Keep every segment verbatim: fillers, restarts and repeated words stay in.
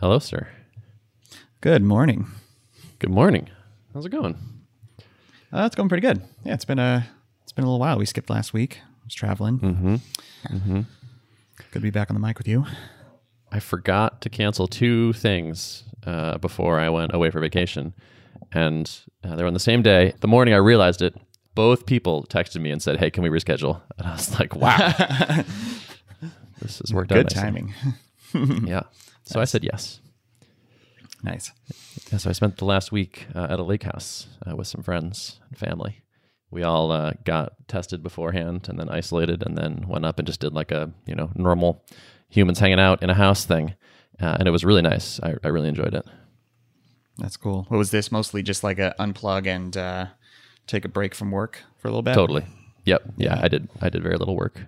Hello, sir. Good morning. Good morning. How's it going? Uh, it's going pretty good. Yeah, it's been a it's been a little while. We skipped last week. I was traveling. Mm-hmm. Mm-hmm. Good to be back on the mic with you. I forgot to cancel two things uh, before I went away for vacation, and uh, they were on the same day. The morning I realized it, both people texted me and said, "Hey, can we reschedule?" And I was like, "Wow, this has worked good out." Good timing. Yeah. So nice. I said yes. Nice. Yeah, so I spent the last week uh, at a lake house uh, with some friends and family. We all uh, got tested beforehand and then isolated and then went up and just did like a, you know, normal humans hanging out in a house thing. Uh, and it was really nice. I, I really enjoyed it. That's cool. What was this? Mostly just like a unplug and uh, take a break from work for a little bit? Totally. Yep. Yeah, I did. I did very little work.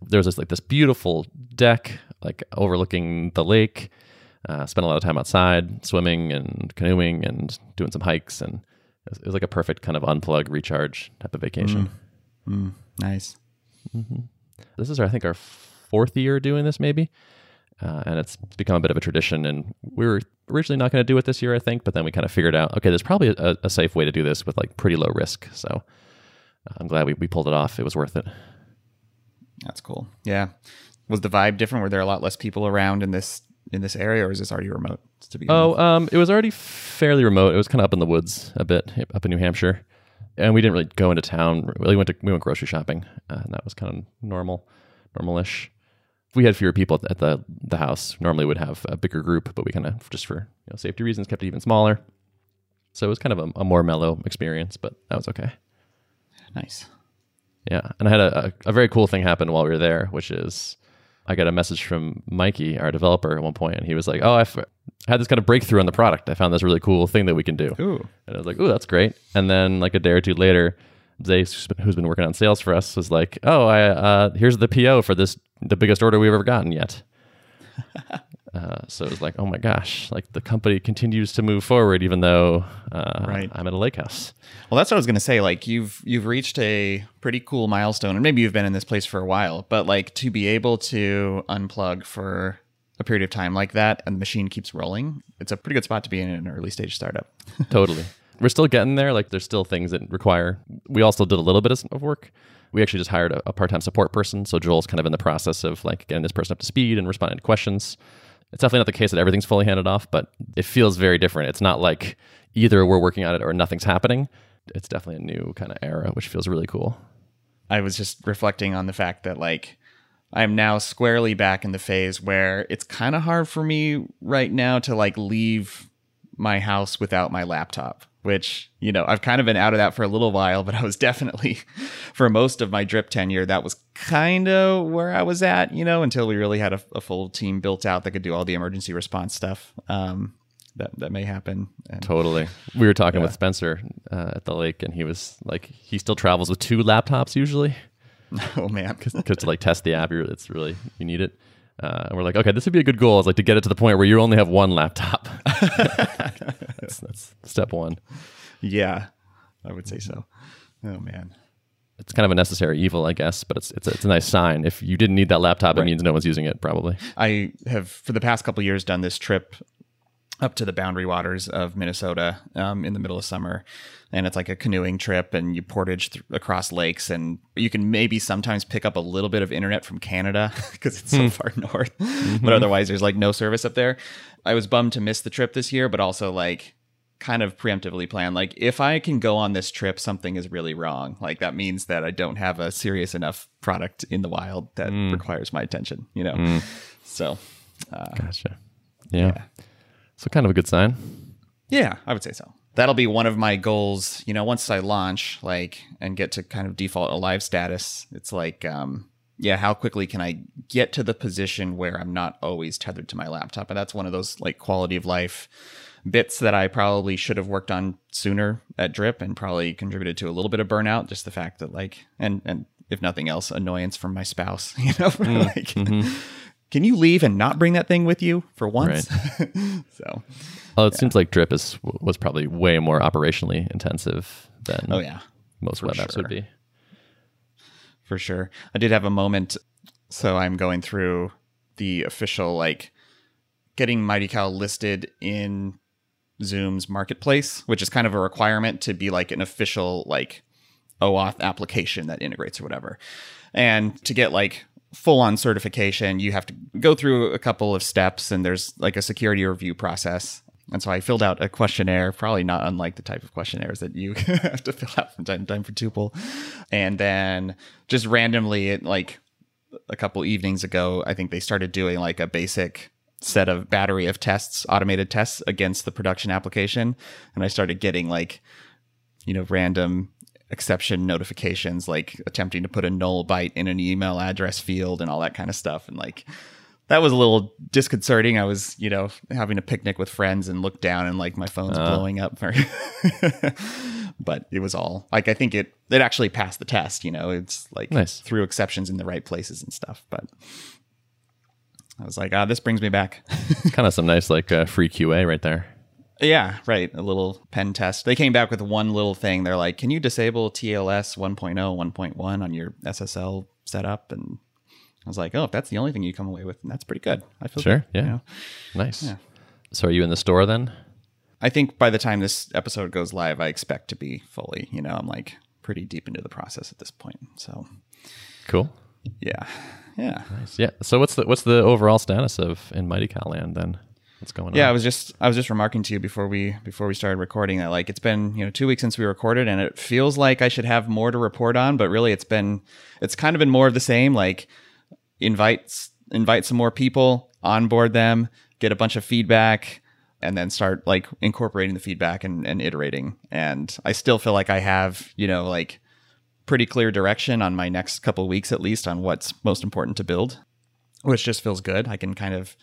There was this, like this beautiful deck, like overlooking the lake. Uh, spent a lot of time outside, swimming and canoeing and doing some hikes, and it was, it was like a perfect kind of unplug, recharge type of vacation. Mm. Mm. Nice. Mm-hmm. This is, our, I think, our fourth year doing this, maybe, uh, and it's become a bit of a tradition. And we were originally not going to do it this year, I think, but then we kind of figured out, okay, there's probably a, a safe way to do this with like pretty low risk. So I'm glad we, we pulled it off. It was worth it. That's cool. Yeah. Was the vibe different? Were there a lot less people around in this? in this area, or is this already remote to begin oh, with? Um, it was already fairly remote. It was kind of up in the woods a bit, up in New Hampshire. And we didn't really go into town. We went to, we went grocery shopping, uh, and that was kind of normal, normal-ish. We had fewer people at the, the house. Normally would have a bigger group, but we kind of, just for you know, safety reasons, kept it even smaller. So it was kind of a, a more mellow experience, but that was okay. Nice. Yeah, and I had a, a, a very cool thing happen while we were there, which is... I got a message from Mikey, our developer, at one point, and he was like, oh, I f- had this kind of breakthrough on the product. I found this really cool thing that we can do. Ooh. And I was like, ooh, that's great. And then like a day or two later, Zay, who's been working on sales for us, was like, oh, I uh, here's the P O for this, the biggest order we've ever gotten yet. uh, so it was like, oh my gosh, like the company continues to move forward, even though uh, right. I'm at a lake house. Well, that's what I was going to say. Like you've, you've reached a pretty cool milestone, and maybe you've been in this place for a while, but like to be able to unplug for a period of time like that and the machine keeps rolling, it's a pretty good spot to be in an early stage startup. Totally. We're still getting there. Like there's still things that require, we also did a little bit of work. We actually just hired a, a part-time support person. So Joel's kind of in the process of like getting this person up to speed and responding to questions. It's definitely not the case that everything's fully handed off, but it feels very different. It's not like either we're working on it or nothing's happening. It's definitely a new kind of era, which feels really cool. I was just reflecting on the fact that like I'm now squarely back in the phase where it's kind of hard for me right now to like leave my house without my laptop, which, you know, I've kind of been out of that for a little while, but I was definitely, for most of my drip tenure, that was kind of where I was at, you know, until we really had a, a full team built out that could do all the emergency response stuff um, that, that may happen. And, totally. We were talking yeah. with Spencer uh, at the lake, and he was like, he still travels with two laptops usually. Oh, man. Because to like test the app, you're, it's really, you need it. Uh, and we're like, okay, this would be a good goal. It's like to get it to the point where you only have one laptop. that's, that's step one. Yeah, I would say so. Oh man, it's kind of a necessary evil, I guess, but it's it's a, it's a nice sign. If you didn't need that laptop, right. It means no one's using it, probably. I have for the past couple of years done this trip up to the boundary waters of Minnesota um, in the middle of summer. And it's like a canoeing trip, and you portage th- across lakes, and you can maybe sometimes pick up a little bit of internet from Canada because it's so far north. Mm-hmm. But otherwise, there's like no service up there. I was bummed to miss the trip this year, but also like kind of preemptively plan, like if I can go on this trip, something is really wrong. Like that means that I don't have a serious enough product in the wild that mm. requires my attention, you know? Mm. So. Uh, gotcha. Yeah. yeah. So kind of a good sign. Yeah, I would say so. That'll be one of my goals. You know, once I launch, like, and get to kind of default a live status, it's like, um, yeah, how quickly can I get to the position where I'm not always tethered to my laptop? And that's one of those like quality of life bits that I probably should have worked on sooner at Drip, and probably contributed to a little bit of burnout. Just the fact that like, and and if nothing else, annoyance from my spouse. You know, mm, like. Mm-hmm. Can you leave and not bring that thing with you for once? Right. so, oh, it yeah. seems like Drip is was probably way more operationally intensive than oh, yeah. most for web sure. apps would be. For sure. I did have a moment. So I'm going through the official like getting MightyCal listed in Zoom's marketplace, which is kind of a requirement to be like an official like OAuth application that integrates or whatever. And to get like full-on certification, you have to go through a couple of steps, and there's like a security review process. And so I filled out a questionnaire, probably not unlike the type of questionnaires that you have to fill out from time to time for Tuple. And then just randomly, it, like a couple evenings ago, I think they started doing like a basic set of battery of tests, automated tests against the production application. And I started getting like, you know, random exception notifications, like attempting to put a null byte in an email address field and all that kind of stuff. And like, that was a little disconcerting. I was, you know, having a picnic with friends and looked down and like my phone's uh. blowing up. But it was all like, I think it, it actually passed the test, you know, it's like nice. Threw exceptions in the right places and stuff. But I was like, ah, oh, this brings me back. Kind of some nice like uh, free Q A right there. Yeah, right. A little pen test. They came back with one little thing. They're like, can you disable T L S one point oh, one point one on your S S L setup? And I was like, oh, if that's the only thing you come away with, then that's pretty good. I feel sure. Good, yeah. You know? Nice. Yeah. So are you in the store then? I think by the time this episode goes live, I expect to be fully, you know, I'm like pretty deep into the process at this point. So cool. Yeah. Yeah. Nice. Yeah. So what's the what's the overall status of in MightyCal land then? What's going yeah, on? Yeah, I was just I was just remarking to you before we before we started recording that like it's been, you know, two weeks since we recorded, and it feels like I should have more to report on, but really it's been it's kind of been more of the same, like invite invite some more people, onboard them, get a bunch of feedback, and then start like incorporating the feedback and, and iterating. And I still feel like I have, you know, like pretty clear direction on my next couple of weeks at least on what's most important to build, which just feels good. I can kind of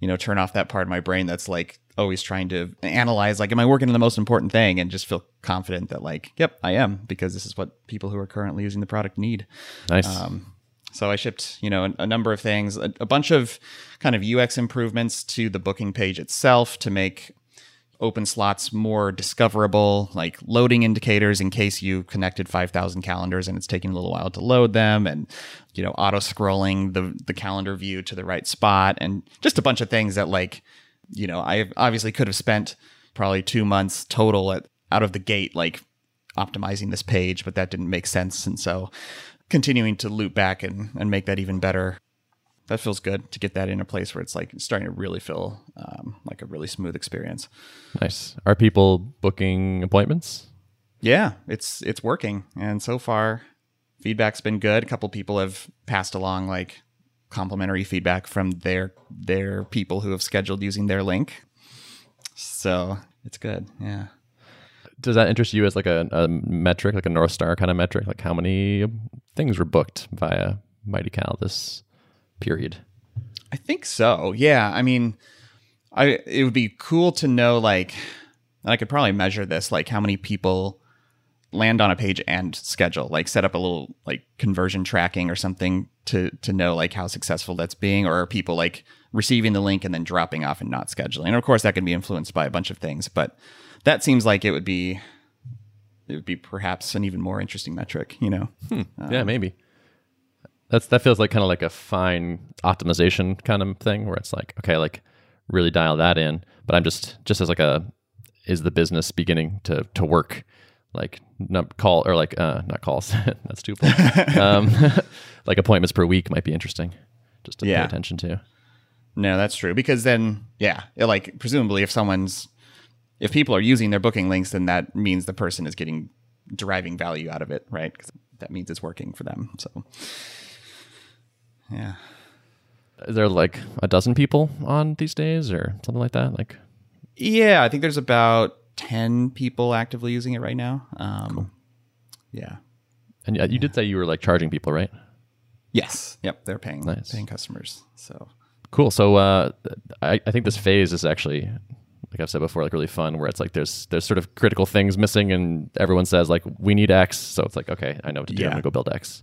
you know, turn off that part of my brain that's like always trying to analyze, like, am I working on the most important thing? And just feel confident that like, yep, I am, because this is what people who are currently using the product need. Nice. Um, so I shipped, you know, a, a number of things, a, a bunch of kind of U X improvements to the booking page itself to make open slots more discoverable, like loading indicators in case you connected five thousand calendars and it's taking a little while to load them, and, you know, auto scrolling the the calendar view to the right spot, and just a bunch of things that like, you know, I obviously could have spent probably two months total at, out of the gate, like optimizing this page, but that didn't make sense. And so continuing to loop back and, and make that even better. That feels good to get that in a place where it's like starting to really feel um, like a really smooth experience. Nice. Are people booking appointments? Yeah, it's it's working. And so far, feedback's been good. A couple people have passed along like complimentary feedback from their their people who have scheduled using their link. So it's good. Yeah. Does that interest you as like a, a metric, like a North Star kind of metric? Like how many things were booked via MightyCal this period? I think so. Yeah. I mean, I it would be cool to know, like, and I could probably measure this, like how many people land on a page and schedule, like set up a little like conversion tracking or something to to know like how successful that's being, or are people like receiving the link and then dropping off and not scheduling. And of course that can be influenced by a bunch of things, but that seems like it would be, it would be perhaps an even more interesting metric, you know? Hmm. Um, yeah, maybe. That's that feels like kind of like a fine optimization kind of thing where it's like, okay, like really dial that in. But I'm just just as like a, is the business beginning to to work? Like not call or like uh, not calls. That's too full. Um Like appointments per week might be interesting, just to yeah. pay attention to. No, that's true, because then yeah, it, like presumably if someone's if people are using their booking links, then that means the person is getting deriving value out of it, right? Because that means it's working for them. So. Yeah. Is there like a dozen people on these days or something like that? Like, yeah, I think there's about ten people actively using it right now. Um, cool. Yeah. And you yeah. did say you were like charging people, right? Yes. Yep. They're paying, nice. paying customers. So cool. So uh, I, I think this phase is actually, like I've said before, like really fun where it's like there's there's sort of critical things missing and everyone says like, we need X. So it's like, okay, I know what to do. Yeah. I'm going to go build X.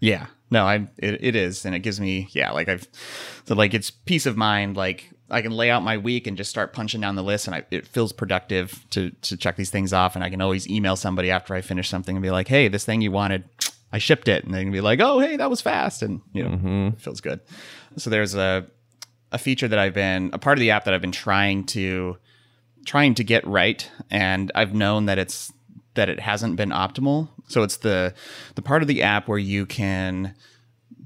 Yeah, no, I it, it is, and it gives me yeah, like I've so like it's peace of mind. Like I can lay out my week and just start punching down the list, and I, it feels productive to to check these things off. And I can always email somebody after I finish something and be like, hey, this thing you wanted, I shipped it, and they can be like, oh, hey, that was fast, and you know, mm-hmm. it feels good. So there's a a feature that I've been, a part of the app that I've been trying to trying to get right, and I've known that it's that it hasn't been optimal. So it's the the part of the app where you can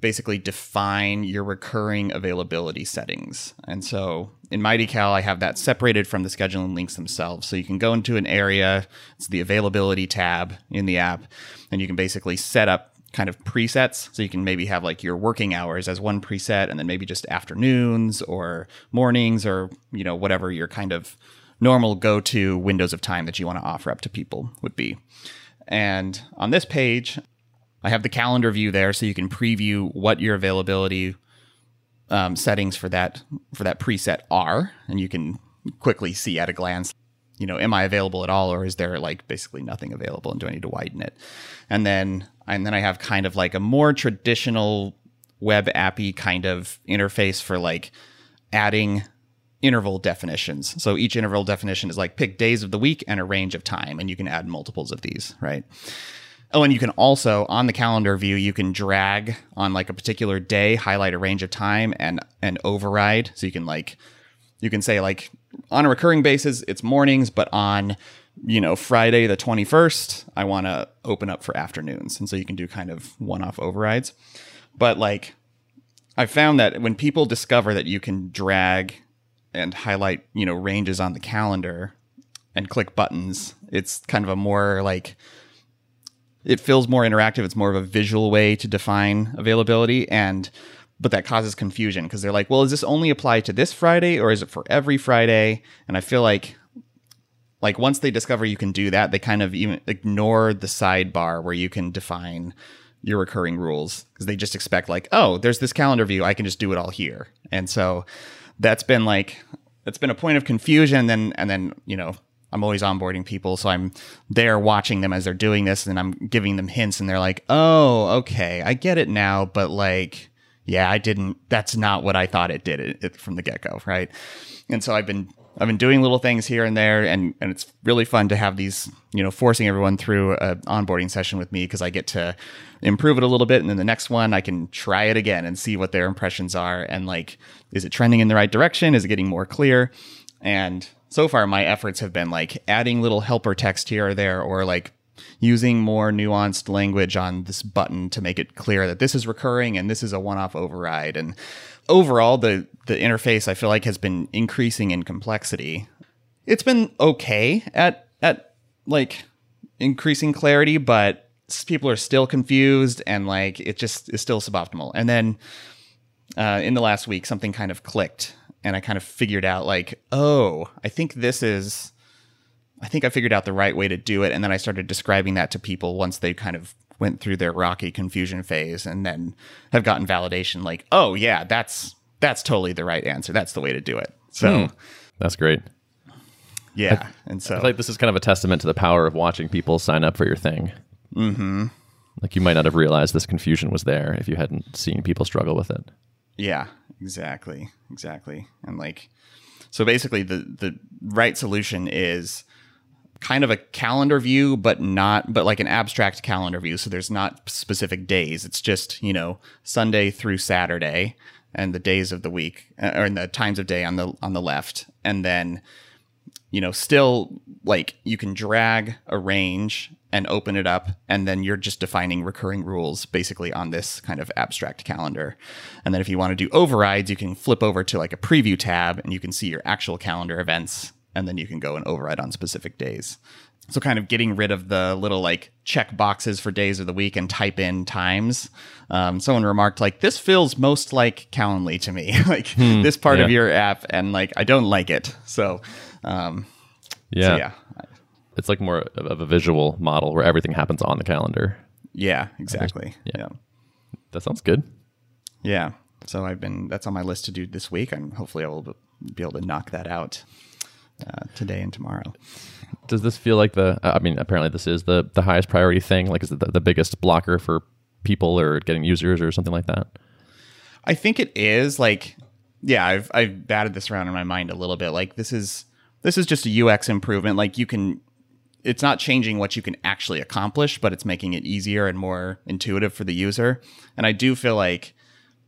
basically define your recurring availability settings. And so in MightyCal, I have that separated from the scheduling links themselves. So you can go into an area, it's the availability tab in the app, and you can basically set up kind of presets. So you can maybe have like your working hours as one preset, and then maybe just afternoons or mornings, or, you know, whatever your kind of normal go-to windows of time that you want to offer up to people would be. And on this page, I have the calendar view there, so you can preview what your availability um, settings for that for that preset are, and you can quickly see at a glance, you know, am I available at all, or is there like basically nothing available, and do I need to widen it? And then and then I have kind of like a more traditional web appy kind of interface for like adding interval definitions. So each interval definition is like pick days of the week and a range of time, and you can add multiples of these, right? Oh, and you can also, on the calendar view, you can drag on like a particular day, highlight a range of time, and and override. So you can like, you can say like on a recurring basis, it's mornings, but on, you know, Friday the twenty-first, I want to open up for afternoons. And so you can do kind of one-off overrides. But like, I found that when people discover that you can drag and highlight, you know, ranges on the calendar and click buttons, it's kind of a more like, it feels more interactive. It's more of a visual way to define availability. And but that causes confusion, because they're like, well, does this only apply to this Friday, or is it for every Friday? And I feel like like once they discover you can do that, they kind of even ignore the sidebar where you can define your recurring rules, because they just expect like, oh, there's this calendar view, I can just do it all here. And so that's been like that's been a point of confusion. Then and then, you know, I'm always onboarding people, so I'm there watching them as they're doing this, and I'm giving them hints, and they're like, oh, okay, I get it now, but like, yeah, I didn't, that's not what I thought it did it, it, from the get-go, right? And so I've been I've been doing little things here and there, and, and it's really fun to have these, you know, forcing everyone through an onboarding session with me, because I get to improve it a little bit, and then the next one I can try it again and see what their impressions are, and like, is it trending in the right direction? Is it getting more clear? And so far, my efforts have been like adding little helper text here or there, or like using more nuanced language on this button to make it clear that this is recurring and this is a one-off override. And overall, the the interface, I feel like, has been increasing in complexity. It's been okay at at like increasing clarity, but people are still confused, and like it just is still suboptimal. And then uh, in the last week, something kind of clicked. And I kind of figured out like, oh, I think this is, I think I figured out the right way to do it. And then I started describing that to people once they kind of went through their rocky confusion phase, and then have gotten validation like, oh yeah, that's, that's totally the right answer. That's the way to do it. So hmm. That's great. Yeah. I, and so I feel like this is kind of a testament to the power of watching people sign up for your thing. Mm-hmm. Like, you might not have realized this confusion was there if you hadn't seen people struggle with it. Yeah. Exactly, exactly. And like, so basically the, the right solution is kind of a calendar view, but not, but like an abstract calendar view. So there's not specific days. It's just, you know, Sunday through Saturday, and the days of the week, or in the times of day on the, on the left. And then, you know, still like you can drag a range and open it up, and then you're just defining recurring rules basically on this kind of abstract calendar. And then if you want to do overrides, you can flip over to like a preview tab, and you can see your actual calendar events, and then you can go and override on specific days. So kind of getting rid of the little like check boxes for days of the week and type in times. Um, someone remarked like, this feels most like Calendly to me, like hmm, this part yeah. of your app, and like, I don't like it. So um, yeah, so yeah. It's like more of a visual model where everything happens on the calendar. Yeah, exactly. Yeah. yeah. That sounds good. Yeah. So I've been, that's on my list to do this week, and hopefully I will be able to knock that out uh, today and tomorrow. Does this feel like the, I mean, apparently this is the, the highest priority thing. Like, is it the, the biggest blocker for people or getting users or something like that? I think it is. Like, yeah, I've, I've batted this around in my mind a little bit. Like, this is, this is just a U X improvement. Like, you can, it's not changing what you can actually accomplish, but it's making it easier and more intuitive for the user. And I do feel like,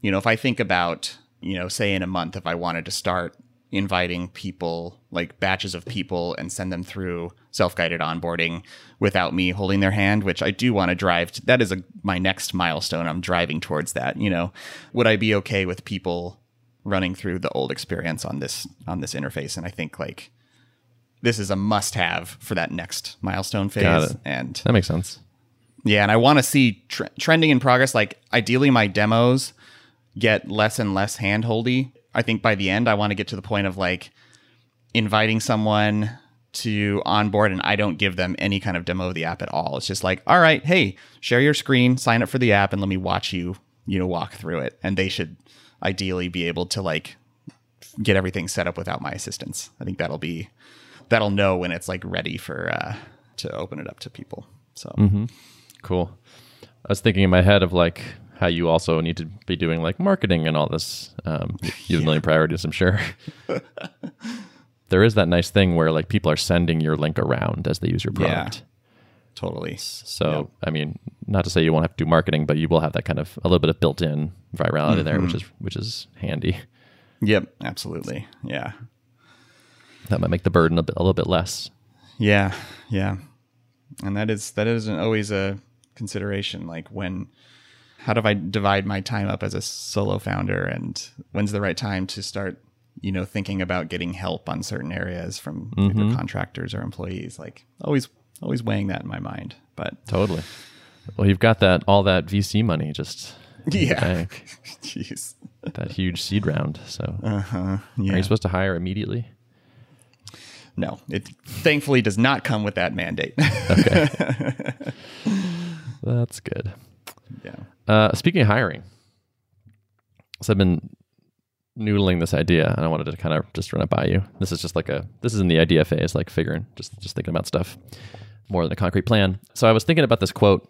you know, if I think about you know, say in a month, if I wanted to start inviting people, like batches of people, and send them through self-guided onboarding without me holding their hand, which I do want to drive to. That is a, my next milestone. I'm driving towards that. You know, would I be okay with people running through the old experience on this on this interface? And I think like this is a must-have for that next milestone phase. Got it. And that makes sense. Yeah, and I want to see tr- trending in progress. Like ideally, my demos get less and less hand-holdy. I think by the end, I want to get to the point of like inviting someone to onboard and I don't give them any kind of demo of the app at all. It's just like, all right, hey, share your screen, sign up for the app, and let me watch you, you know, walk through it. And they should ideally be able to like get everything set up without my assistance. I think that'll be, that'll know when it's like ready for, uh, to open it up to people. So mm-hmm. Cool. I was thinking in my head of like, how you also need to be doing like marketing and all this. Um, you have yeah. a million priorities, I'm sure. There is that nice thing where like people are sending your link around as they use your product. Yeah, totally. So, yep. I mean, not to say you won't have to do marketing, but you will have that kind of a little bit of built-in virality mm-hmm. there, which is which is handy. Yep, absolutely. Yeah. That might make the burden a, bit, a little bit less. Yeah, yeah. And that is that isn't always a consideration, like when... How do I divide my time up as a solo founder, and when's the right time to start, you know, thinking about getting help on certain areas from mm-hmm. either contractors or employees? Like always, always weighing that in my mind. But totally. Well, you've got that all that V C money just in yeah, the bank. Jeez, that huge seed round. So uh-huh. yeah. Are you supposed to hire immediately? No, it thankfully does not come with that mandate. Okay, that's good. Yeah. Uh, speaking of hiring, so I've been noodling this idea, and I wanted to kind of just run it by you. This is just like a this is in the idea phase, like figuring, just just thinking about stuff more than a concrete plan. So I was thinking about this quote,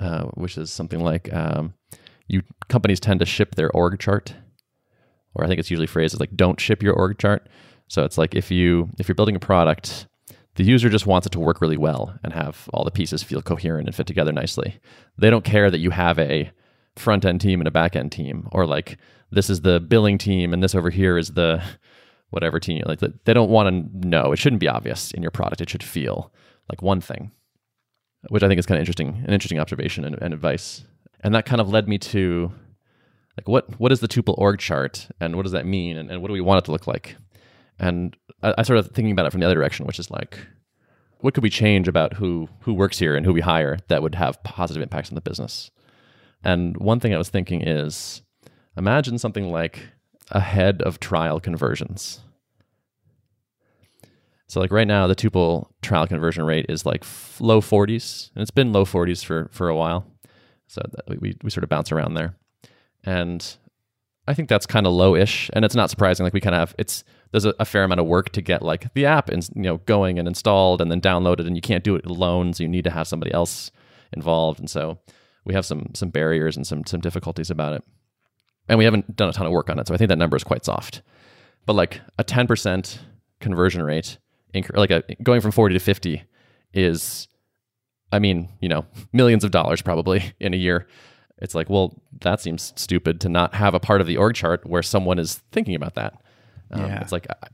uh, which is something like, um, "You companies tend to ship their org chart," or I think it's usually phrased as like, "Don't ship your org chart." So it's like if you if you're building a product. The user just wants it to work really well and have all the pieces feel coherent and fit together nicely. They don't care that you have a front-end team and a back-end team, or like this is the billing team and this over here is the whatever team. Like they don't want to know. It shouldn't be obvious in your product. It should feel like one thing, which I think is kind of interesting, an interesting observation and, and advice. And that kind of led me to like what what is the Tuple org chart and what does that mean and, and what do we want it to look like? And I, I started thinking about it from the other direction, which is like, what could we change about who who works here and who we hire that would have positive impacts on the business? And one thing I was thinking is, imagine something like a head of trial conversions. So like right now, the Tuple trial conversion rate is like low forties, and it's been low forties for, for a while. So that we, we sort of bounce around there. And I think that's kind of low-ish, and it's not surprising. Like we kind of have, it's there's a, a fair amount of work to get like the app and you know going and installed and then downloaded, and you can't do it alone, so you need to have somebody else involved. And so we have some some barriers and some some difficulties about it, and we haven't done a ton of work on it. So I think that number is quite soft. But like a ten percent conversion rate, like a, going from forty to fifty, is, I mean, you know, millions of dollars probably in a year. It's like, well, that seems stupid to not have a part of the org chart where someone is thinking about that. Um, yeah. It's like, I,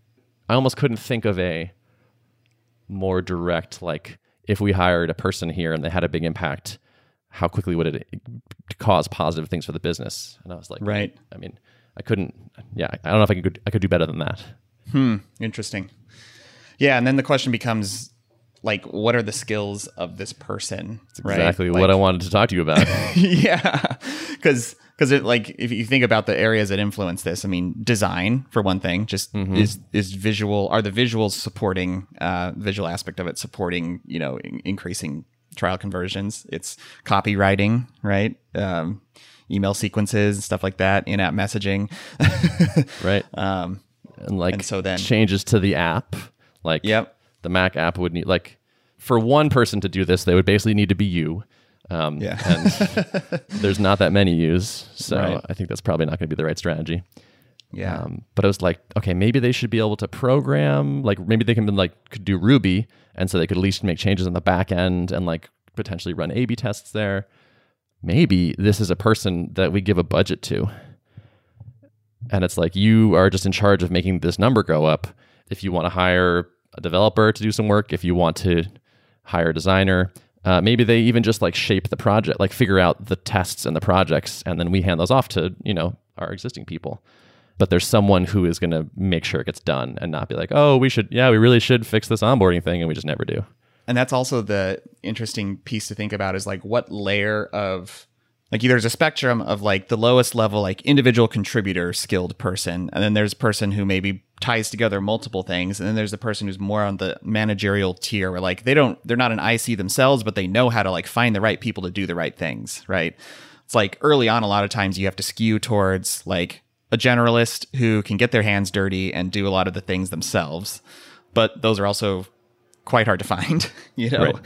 I almost couldn't think of a more direct, like, if we hired a person here and they had a big impact, how quickly would it cause positive things for the business? And I was like, right. I mean, I couldn't, yeah, I don't know if I could, I could do better than that. Hmm. Interesting. Yeah. And then the question becomes, like, what are the skills of this person? That's exactly right? Like, what I wanted to talk to you about. Yeah. Because because it like if you think about the areas that influence this, I mean, design, for one thing, just mm-hmm. is is visual. Are the visuals supporting, uh, visual aspect of it supporting, you know, in- increasing trial conversions? It's copywriting, right? Um, email sequences and stuff like that, in-app messaging. Right. Um, and like and so then, changes to the app. Like, yep. The Mac app would need, like, for one person to do this, they would basically need to be you. Um, yeah. And there's not that many yous, so right. I think that's probably not going to be the right strategy. Yeah. Um, but I was like, okay, maybe they should be able to program, like, maybe they can like could do Ruby, and so they could at least make changes on the back end and like potentially run A B tests there. Maybe this is a person that we give a budget to, And it's like, you are just in charge of making this number go up. If you want to hire a developer to do some work, if you want to hire a designer, uh, maybe they even just like shape the project, like figure out the tests and the projects, and then we hand those off to, you know, our existing people. But there's someone who is going to make sure it gets done and not be like, oh, we should, yeah, we really should fix this onboarding thing, and we just never do. And that's also the interesting piece to think about, is like, what layer of, like, there's a spectrum of like the lowest level, like individual contributor skilled person. And then there's a person who maybe ties together multiple things. And then there's the person who's more on the managerial tier, where like they don't, they're not an I C themselves, but they know how to like find the right people to do the right things, right? It's like early on, a lot of times you have to skew towards like a generalist who can get their hands dirty and do a lot of the things themselves. But those are also quite hard to find, you know? Right.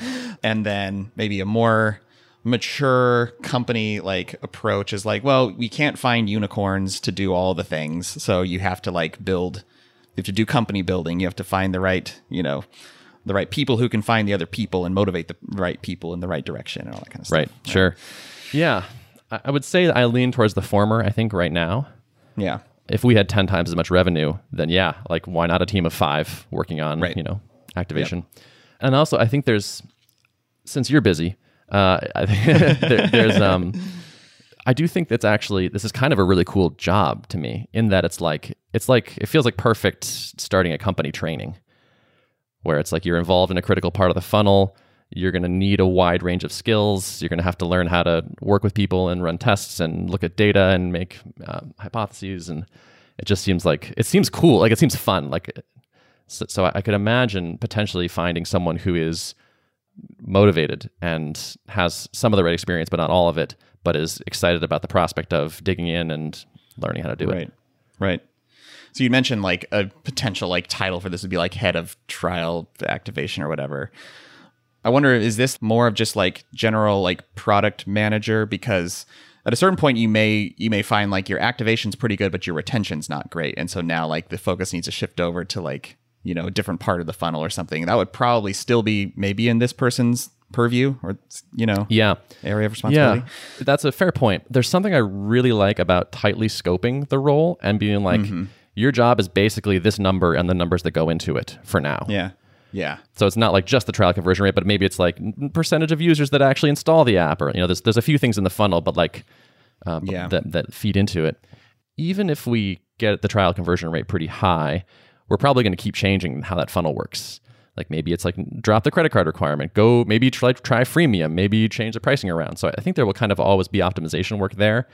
And then maybe a more mature company like approach is like, well, we can't find unicorns to do all the things, so you have to like build, you have to do company building, you have to find the right, you know, the right people who can find the other people and motivate the right people in the right direction and all that kind of stuff. Right, right? Sure. Yeah. I would say I lean towards the former, I think, right now. Yeah. If we had ten times as much revenue, then yeah, like why not a team of five working on, right, you know, activation? Yep. And also, I think there's, since you're busy, Uh, I think there, there's, um, I do think that's actually, this is kind of a really cool job to me, in that it's like, it's like, it feels like perfect starting a company training, where it's like, you're involved in a critical part of the funnel. You're going to need a wide range of skills. You're going to have to learn how to work with people and run tests and look at data and make um, hypotheses. And it just seems like, it seems cool. Like it seems fun. Like, so, so I could imagine potentially finding someone who is motivated and has some of the right experience, but not all of it, but is excited about the prospect of digging in and learning how to do right. it. Right. So you mentioned like a potential like title for this would be like head of trial activation or whatever. I wonder, is this more of just like general like product manager? Because at a certain point you may, you may find like your activation's pretty good, but your retention's not great. And so now like the focus needs to shift over to like, you know, a different part of the funnel or something. That would probably still be maybe in this person's purview or, you know, yeah, area of responsibility. Yeah, that's a fair point. There's something I really like about tightly scoping the role and being like, mm-hmm. your job is basically this number and the numbers that go into it for now. Yeah. Yeah. So it's not like just the trial conversion rate, but maybe it's like percentage of users that actually install the app, or, you know, there's, there's a few things in the funnel, but like uh, yeah. that, that feed into it. Even if we get the trial conversion rate pretty high, we're probably going to keep changing how that funnel works. Like maybe it's like drop the credit card requirement, go maybe try, try freemium, maybe change the pricing around. So I think there will kind of always be optimization work there.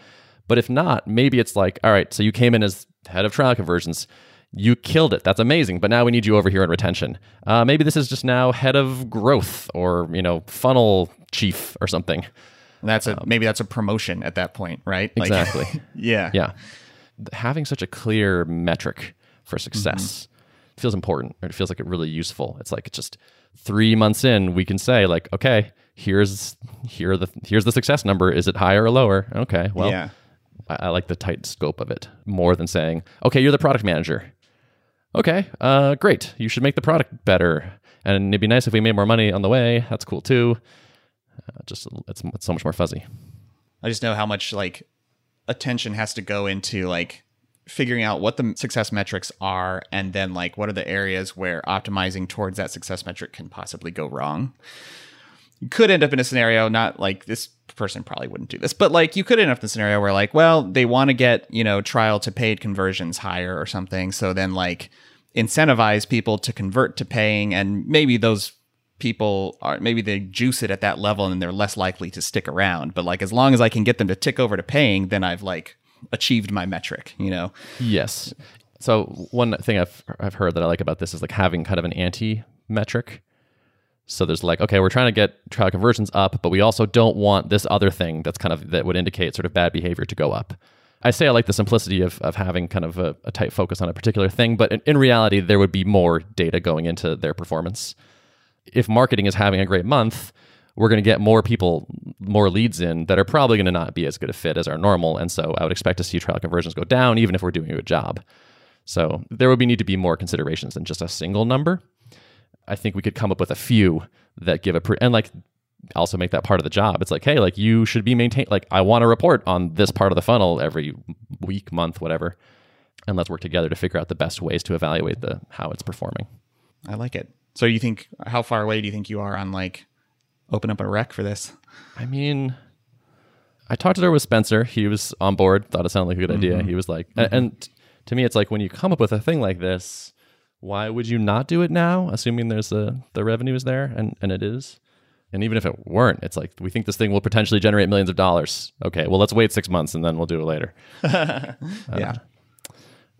But if not, maybe it's like, all right, so you came in as head of trial conversions, you killed it, that's amazing, but now we need you over here in retention. Uh, maybe this is just now head of growth, or, you know, funnel chief or something. And that's a, um, maybe that's a promotion at that point, right? Like, exactly. yeah. Yeah. Having such a clear metric for success mm-hmm. feels important, or it feels like it really useful. It's like, it's just three months in, we can say like, okay, here's here are the here's the success number. Is it higher or lower? Okay, well, yeah. I, I like the tight scope of it more than saying, okay, you're the product manager. Okay, uh, great. You should make the product better, and it'd be nice if we made more money on the way. That's cool too. Uh, just it's, it's so much more fuzzy. I just know how much like attention has to go into like figuring out what the success metrics are, and then like what are the areas where optimizing towards that success metric can possibly go wrong. You could end up in a scenario, not like this person probably wouldn't do this, but like you could end up in a scenario where like, well, they want to get, you know, trial to paid conversions higher or something. So then like incentivize people to convert to paying, and maybe those people are, maybe they juice it at that level and they're less likely to stick around. But like, as long as I can get them to tick over to paying, then I've like achieved my metric, you know? Yes. So one thing I've I've heard that I like about this is like having kind of an anti-metric. So there's like, okay, we're trying to get trial conversions up, but we also don't want this other thing that's kind of, that would indicate sort of bad behavior to go up. I say I like the simplicity of of having kind of a, a tight focus on a particular thing, but in, in reality, there would be more data going into their performance. If marketing is having a great month, we're going to get more people, more leads in that are probably going to not be as good a fit as our normal. And so I would expect to see trial conversions go down, even if we're doing a good job. So there would be need to be more considerations than just a single number. I think we could come up with a few that give a, pre- and like also make that part of the job. It's like, hey, like you should be maintained, like I want to report on this part of the funnel every week, month, whatever. and let's work together to figure out the best ways to evaluate the how it's performing. I like it. So you think, how far away do you think you are on like open up a rec for this? I mean, I talked to her with Spencer. He was on board, thought it sounded like a good mm-hmm. idea. He was like, mm-hmm. and, and to me, it's like when you come up with a thing like this, why would you not do it now? Assuming there's a, the revenue is there, and, and it is. And even if it weren't, it's like, we think this thing will potentially generate millions of dollars. Okay, well, let's wait six months and then we'll do it later. yeah. Uh,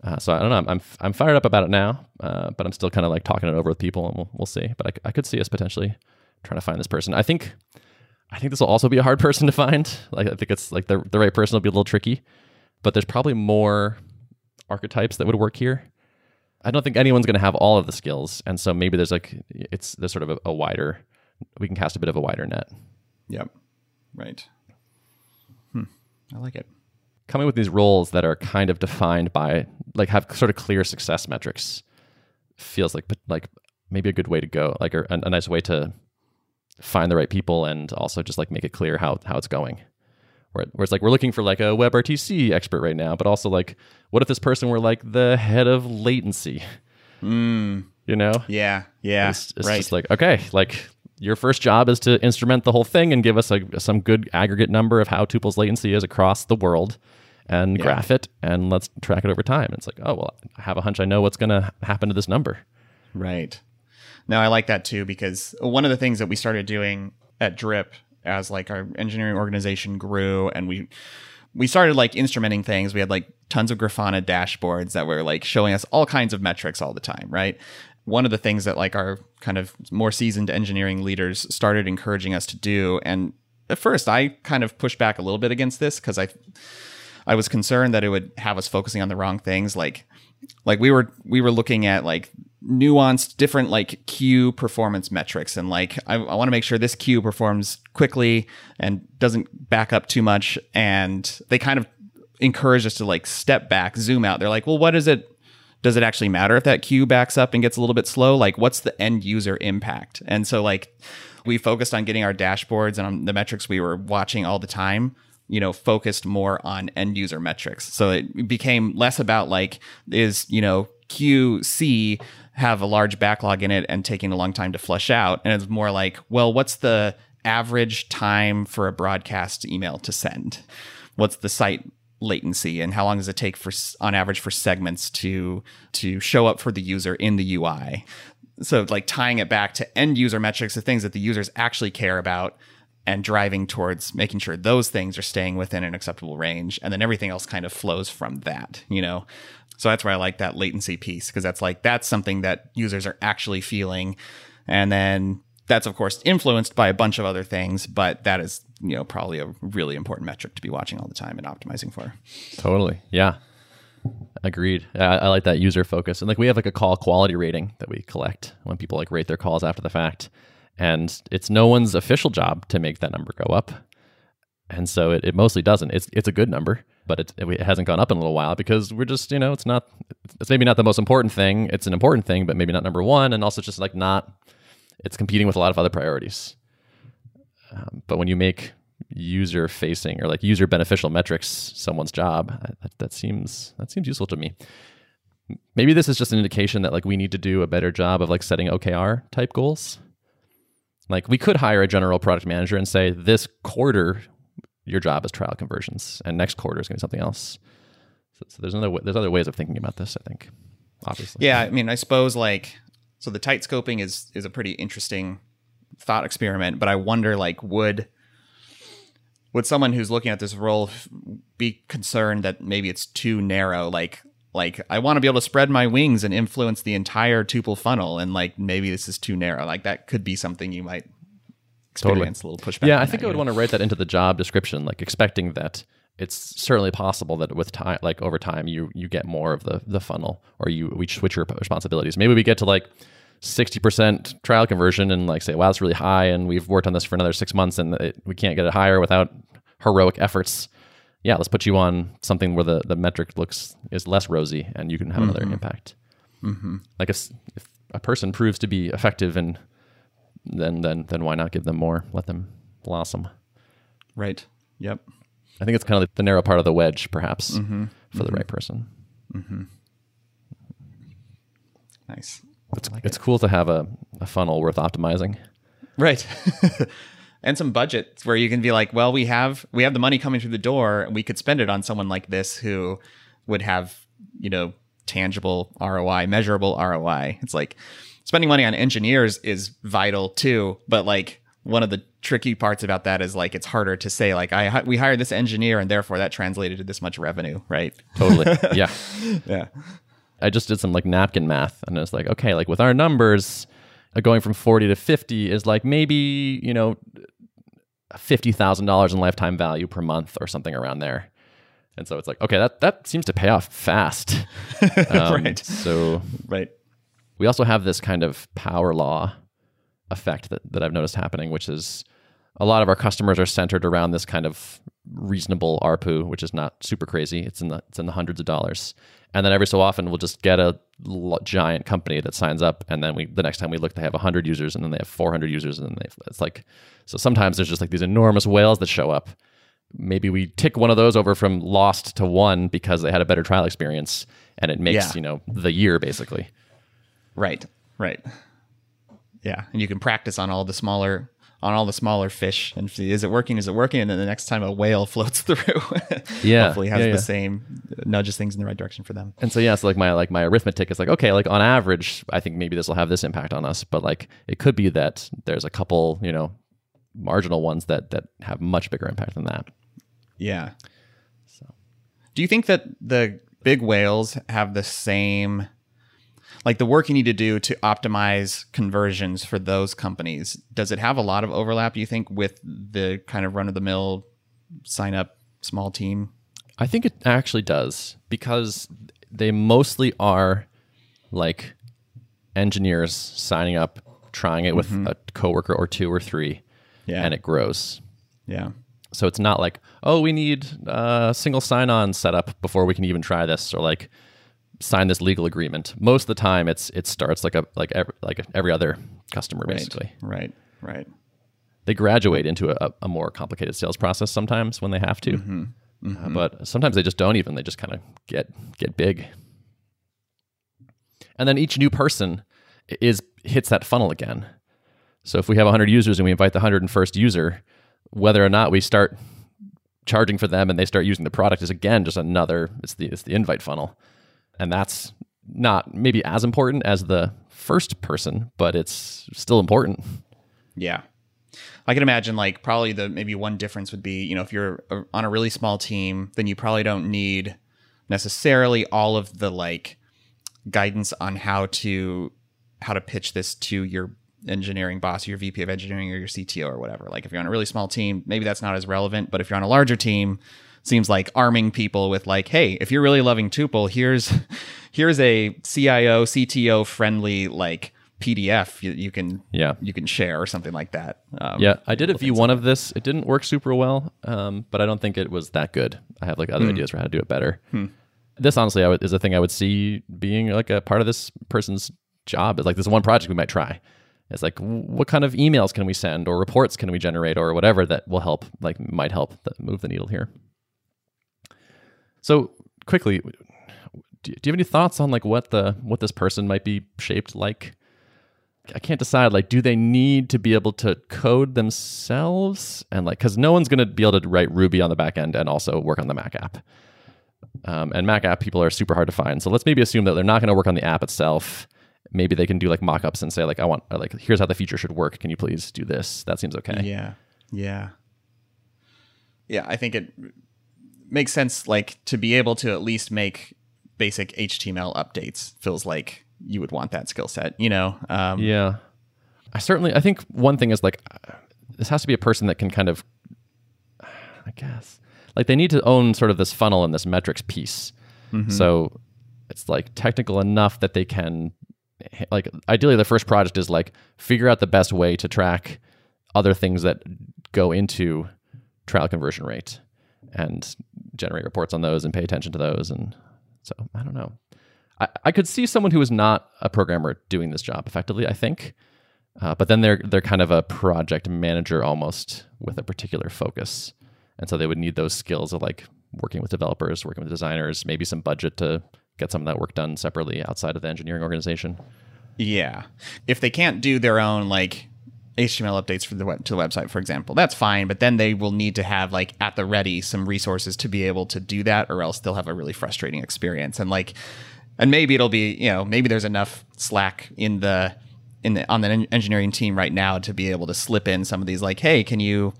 uh, so I don't know. I'm, I'm I'm fired up about it now, uh, but I'm still kind of like talking it over with people, and we'll, we'll see. But I, I could see us potentially trying to find this person. I think I think this will also be a hard person to find. Like I think it's like the the right person will be a little tricky, but there's probably more archetypes that would work here. I don't think anyone's going to have all of the skills, and so maybe there's like it's there's sort of a, a wider. We can cast a bit of a wider net. Yep. Right. Hmm. I like it. Coming with these roles that are kind of defined by, like, have sort of clear success metrics feels like like maybe a good way to go, like a, a nice way to find the right people and also just like make it clear how how it's going. Where, where it's like, we're looking for like a WebRTC expert right now, but also like, what if this person were like the head of latency? Mm. You know? Yeah. Yeah. It's, it's right. Just like, okay, like... your first job is to instrument the whole thing and give us a, some good aggregate number of how Tuple's latency is across the world and yeah. graph it, and let's track it over time. And it's like, oh, well, I have a hunch I know what's going to happen to this number. Right. No, I like that too, because one of the things that we started doing at Drip as like our engineering organization grew, and we we started like instrumenting things. We had like tons of Grafana dashboards that were like showing us all kinds of metrics all the time, right? One of the things that like our kind of more seasoned engineering leaders started encouraging us to do. And at first I kind of pushed back a little bit against this because I I was concerned that it would have us focusing on the wrong things. Like like we were we were looking at like nuanced different like queue performance metrics, and like I, I want to make sure this queue performs quickly and doesn't back up too much. And they kind of encouraged us to like step back, zoom out. They're like, well, what is it? Does it actually matter if that queue backs up and gets a little bit slow? Like, what's the end user impact? And so like we focused on getting our dashboards and on the metrics we were watching all the time, you know, focused more on end user metrics. So it became less about like, is, you know, queue C have a large backlog in it and taking a long time to flush out? And it's more like, well, what's the average time for a broadcast email to send? What's the site latency, and how long does it take for on average for segments to to show up for the user in the U I? So like tying it back to end user metrics, the things that the users actually care about, and driving towards making sure those things are staying within an acceptable range. And then everything else kind of flows from that, you know? So that's where I like that latency piece, because that's like, that's something that users are actually feeling. And then that's of course influenced by a bunch of other things, but that is, you know, probably a really important metric to be watching all the time and optimizing for. Totally. Yeah. Agreed. I, I like that user focus. And like we have like a call quality rating that we collect when people like rate their calls after the fact. And it's no one's official job to make that number go up. And so it, it mostly doesn't. It's it's a good number, but it, it hasn't gone up in a little while because we're just, you know, it's not, it's maybe not the most important thing. It's an important thing, but maybe not number one. And also just like not, it's competing with a lot of other priorities. Um, but when you make user-facing or like user-beneficial metrics someone's job, I, that, that seems that seems useful to me. Maybe this is just an indication that like we need to do a better job of like setting O K R type goals. Like we could hire a general product manager and say, this quarter your job is trial conversions, and next quarter is going to be something else. So, so there's another there's other ways of thinking about this, I think. Obviously, yeah. I mean, I suppose like so the tight scoping is is a pretty interesting thought experiment, but I wonder like would would someone who's looking at this role be concerned that maybe it's too narrow? Like like I want to be able to spread my wings and influence the entire Tuple funnel, and like maybe this is too narrow. Like that could be something you might experience totally. A little pushback. Yeah, I think that, I would know? want to write that into the job description, like expecting that it's certainly possible that with time, like over time, you you get more of the the funnel, or you we switch your responsibilities. Maybe we get to like sixty percent trial conversion and like say, wow, that's really high. And we've worked on this for another six months and it, we can't get it higher without heroic efforts. Yeah, let's put you on something where the, the metric looks is less rosy and you can have mm-hmm. another impact. Mm-hmm. Like if, if a person proves to be effective, and then, then, then why not give them more? Let them blossom. Right. Yep. I think it's kind of like the narrow part of the wedge, perhaps, mm-hmm. for mm-hmm. the right person. Mm-hmm. Nice. It's, like it's it. cool to have a, a funnel worth optimizing. Right. And some budget where you can be like, well, we have we have the money coming through the door, and we could spend it on someone like this who would have, you know, tangible R O I, measurable R O I. It's like spending money on engineers is vital too, but like one of the tricky parts about that is like it's harder to say like I we hired this engineer and therefore that translated to this much revenue, right? Totally. Yeah. Yeah. I just did some like napkin math and it's like, okay, like with our numbers, going from forty to fifty is like maybe, you know, fifty thousand dollars in lifetime value per month or something around there. And so it's like, okay, that, that seems to pay off fast. Um, right. So right. We also have this kind of power law effect that, that I've noticed happening, which is a lot of our customers are centered around this kind of reasonable A R P U, which is not super crazy. It's in the it's in the hundreds of dollars. And then every so often we'll just get a l- giant company that signs up, and then we the next time we look, they have one hundred users, and then they have four hundred users, and then they it's like so sometimes there's just like these enormous whales that show up. Maybe we tick one of those over from lost to one because they had a better trial experience, and it makes yeah. you know the year basically. Right, right, yeah, and you can practice on all the smaller. on all the smaller fish and see, is it working? Is it working? And then the next time a whale floats through, yeah, hopefully has yeah, yeah. the same, nudges things in the right direction for them. And so, yeah, so like my, like my arithmetic is like, okay, like on average, I think maybe this will have this impact on us, but like, it could be that there's a couple, you know, marginal ones that, that have much bigger impact than that. Yeah. So do you think that the big whales have the same, like the work you need to do to optimize conversions for those companies, does it have a lot of overlap, you think, with the kind of run-of-the-mill sign-up small team? I think it actually does, because they mostly are like engineers signing up, trying it with mm-hmm. a coworker or two or three, yeah. and it grows. Yeah. So it's not like, oh, we need a single sign-on setup before we can even try this, or like, sign this legal agreement. Most of the time, it's it starts like a like every, like every other customer, right, basically. Right, right. They graduate into a, a more complicated sales process sometimes when they have to, mm-hmm. Mm-hmm. Uh, but sometimes they just don't even. They just kind of get get big, and then each new person is hits that funnel again. So if we have one hundred users and we invite the one hundred first user, whether or not we start charging for them and they start using the product is again just another. It's the it's the invite funnel. And that's not maybe as important as the first person, but it's still important. Yeah. I can imagine like probably the maybe one difference would be, you know, if you're on a really small team, then you probably don't need necessarily all of the like guidance on how to how to pitch this to your engineering boss, your V P of engineering or your C T O or whatever. Like if you're on a really small team, maybe that's not as relevant, but if you're on a larger team, seems like arming people with like, hey, if you're really loving Tuple, here's here's a C I O, C T O friendly like P D F you, you can yeah. you can share or something like that. Um, yeah, I did a V one of this. It didn't work super well, um, but I don't think it was that good. I have like other hmm. ideas for how to do it better. Hmm. This honestly I would, is a thing I would see being like a part of this person's job. It's like this one project we might try. It's like, what kind of emails can we send or reports can we generate or whatever that will help, like might help move the needle here. So quickly, do you have any thoughts on like what the what this person might be shaped like? I can't decide. Like, do they need to be able to code themselves? And like, because no one's going to be able to write Ruby on the back end and also work on the Mac app. Um, and Mac app people are super hard to find. So let's maybe assume that they're not going to work on the app itself. Maybe they can do like mock-ups and say like, I want like, here's how the feature should work. Can you please do this? That seems okay. Yeah, yeah, yeah. I think it. Makes sense, like to be able to at least make basic H T M L updates feels like you would want that skill set, you know? Um, yeah. I certainly, I think one thing is like, this has to be a person that can kind of, I guess, like they need to own sort of this funnel and this metrics piece. Mm-hmm. So it's like technical enough that they can, like, ideally the first project is like figure out the best way to track other things that go into trial conversion rate. And generate reports on those and pay attention to those. And so I don't know. I, I could see someone who is not a programmer doing this job effectively, I think. Uh, but then they're they're kind of a project manager almost with a particular focus. And so they would need those skills of like working with developers, working with designers, maybe some budget to get some of that work done separately outside of the engineering organization? Yeah. If they can't do their own like H T M L updates for the web, to the website, for example, that's fine. But then they will need to have like at the ready some resources to be able to do that, or else they'll have a really frustrating experience. And like, and maybe it'll be, you know, maybe there's enough slack in the in the on the engineering team right now to be able to slip in some of these like, hey, can you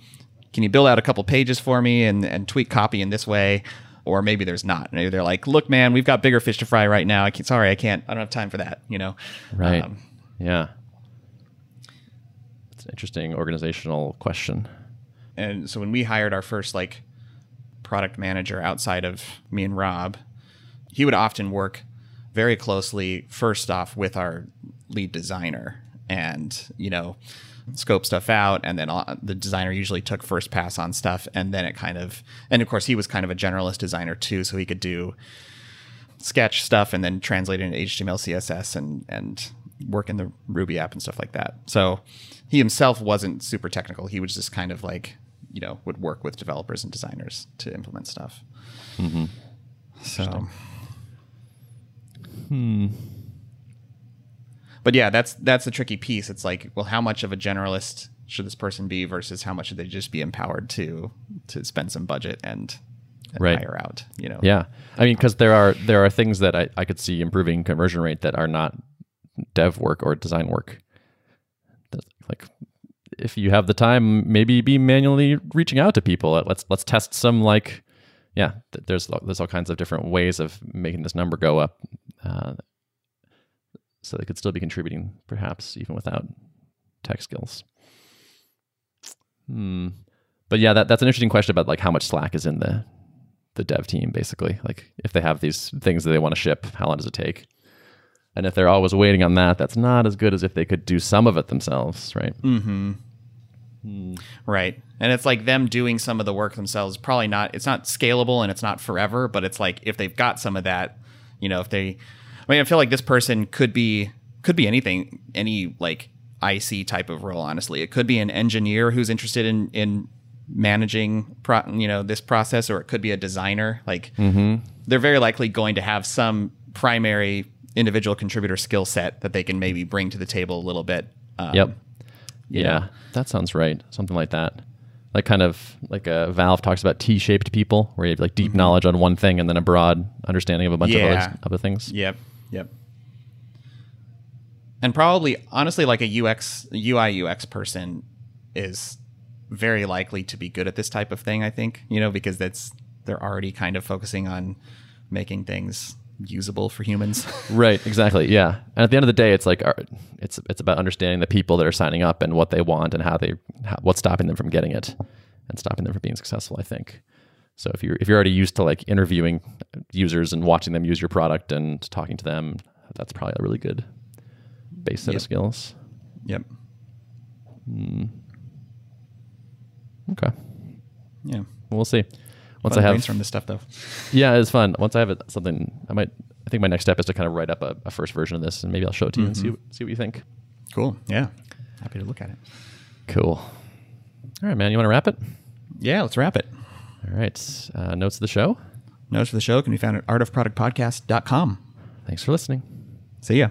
can you build out a couple pages for me and and tweak copy in this way? Or maybe there's not. Maybe they're like, look, man, we've got bigger fish to fry right now. I can't, sorry, I can't. I don't have time for that. You know. Right. Um, yeah. It's an interesting organizational question. And so when we hired our first like product manager outside of me and Rob, he would often work very closely first off with our lead designer and, you know, scope stuff out, and then the designer usually took first pass on stuff, and then it kind of, and of course he was kind of a generalist designer too, so he could do sketch stuff and then translate it into H T M L, C S S, and and work in the Ruby app and stuff like that. So he himself wasn't super technical. He was just kind of like, you know, would work with developers and designers to implement stuff. Mm-hmm. So, hmm. But yeah, that's that's the tricky piece. It's like, well, how much of a generalist should this person be versus how much should they just be empowered to to spend some budget and, and right. hire out? You know? Yeah, I mean, because there are there are things that I, I could see improving conversion rate that are not dev work or design work. Like, if you have the time, maybe be manually reaching out to people. Let's let's test some like, yeah. There's there's all kinds of different ways of making this number go up. Uh, So they could still be contributing, perhaps, even without tech skills. Hmm. But yeah, that, that's an interesting question about like how much slack is in the the dev team, basically. Like if they have these things that they want to ship, how long does it take? And if they're always waiting on that, that's not as good as if they could do some of it themselves, right? Mm-hmm. Hmm. Right. And it's like them doing some of the work themselves, probably not, it's not scalable and it's not forever, but it's like if they've got some of that, you know, if they... I mean, I feel like this person could be could be anything, any like I C type of role. Honestly, it could be an engineer who's interested in in managing, pro, you know, this process, or it could be a designer. Like, mm-hmm. they're very likely going to have some primary individual contributor skill set that they can maybe bring to the table a little bit. Um, yep. Yeah, know. That sounds right. Something like that. Like kind of like a Valve talks about T-shaped people, where you have like deep mm-hmm. knowledge on one thing and then a broad understanding of a bunch yeah. of other, other things. Yep. Yep. And probably, honestly, like a U X, U I U X person is very likely to be good at this type of thing, I think, you know, because that's, they're already kind of focusing on making things usable for humans. Right. Exactly. Yeah. And at the end of the day, it's like, it's, it's about understanding the people that are signing up and what they want and how they, how, what's stopping them from getting it and stopping them from being successful, I think. So if you're if you're already used to like interviewing users and watching them use your product and talking to them, that's probably a really good base set yep. of skills. Yep. Mm. Okay. Yeah. We'll see. Once fun I have from this stuff though. Yeah, it's fun. Once I have something, I might. I think my next step is to kind of write up a, a first version of this, and maybe I'll show it to mm-hmm. you and see see what you think. Cool. Yeah. Happy to look at it. Cool. All right, man. You want to wrap it? Yeah, let's wrap it. All right. Uh, notes of the show? Notes of the show can be found at art of product podcast dot com. Thanks for listening. See ya.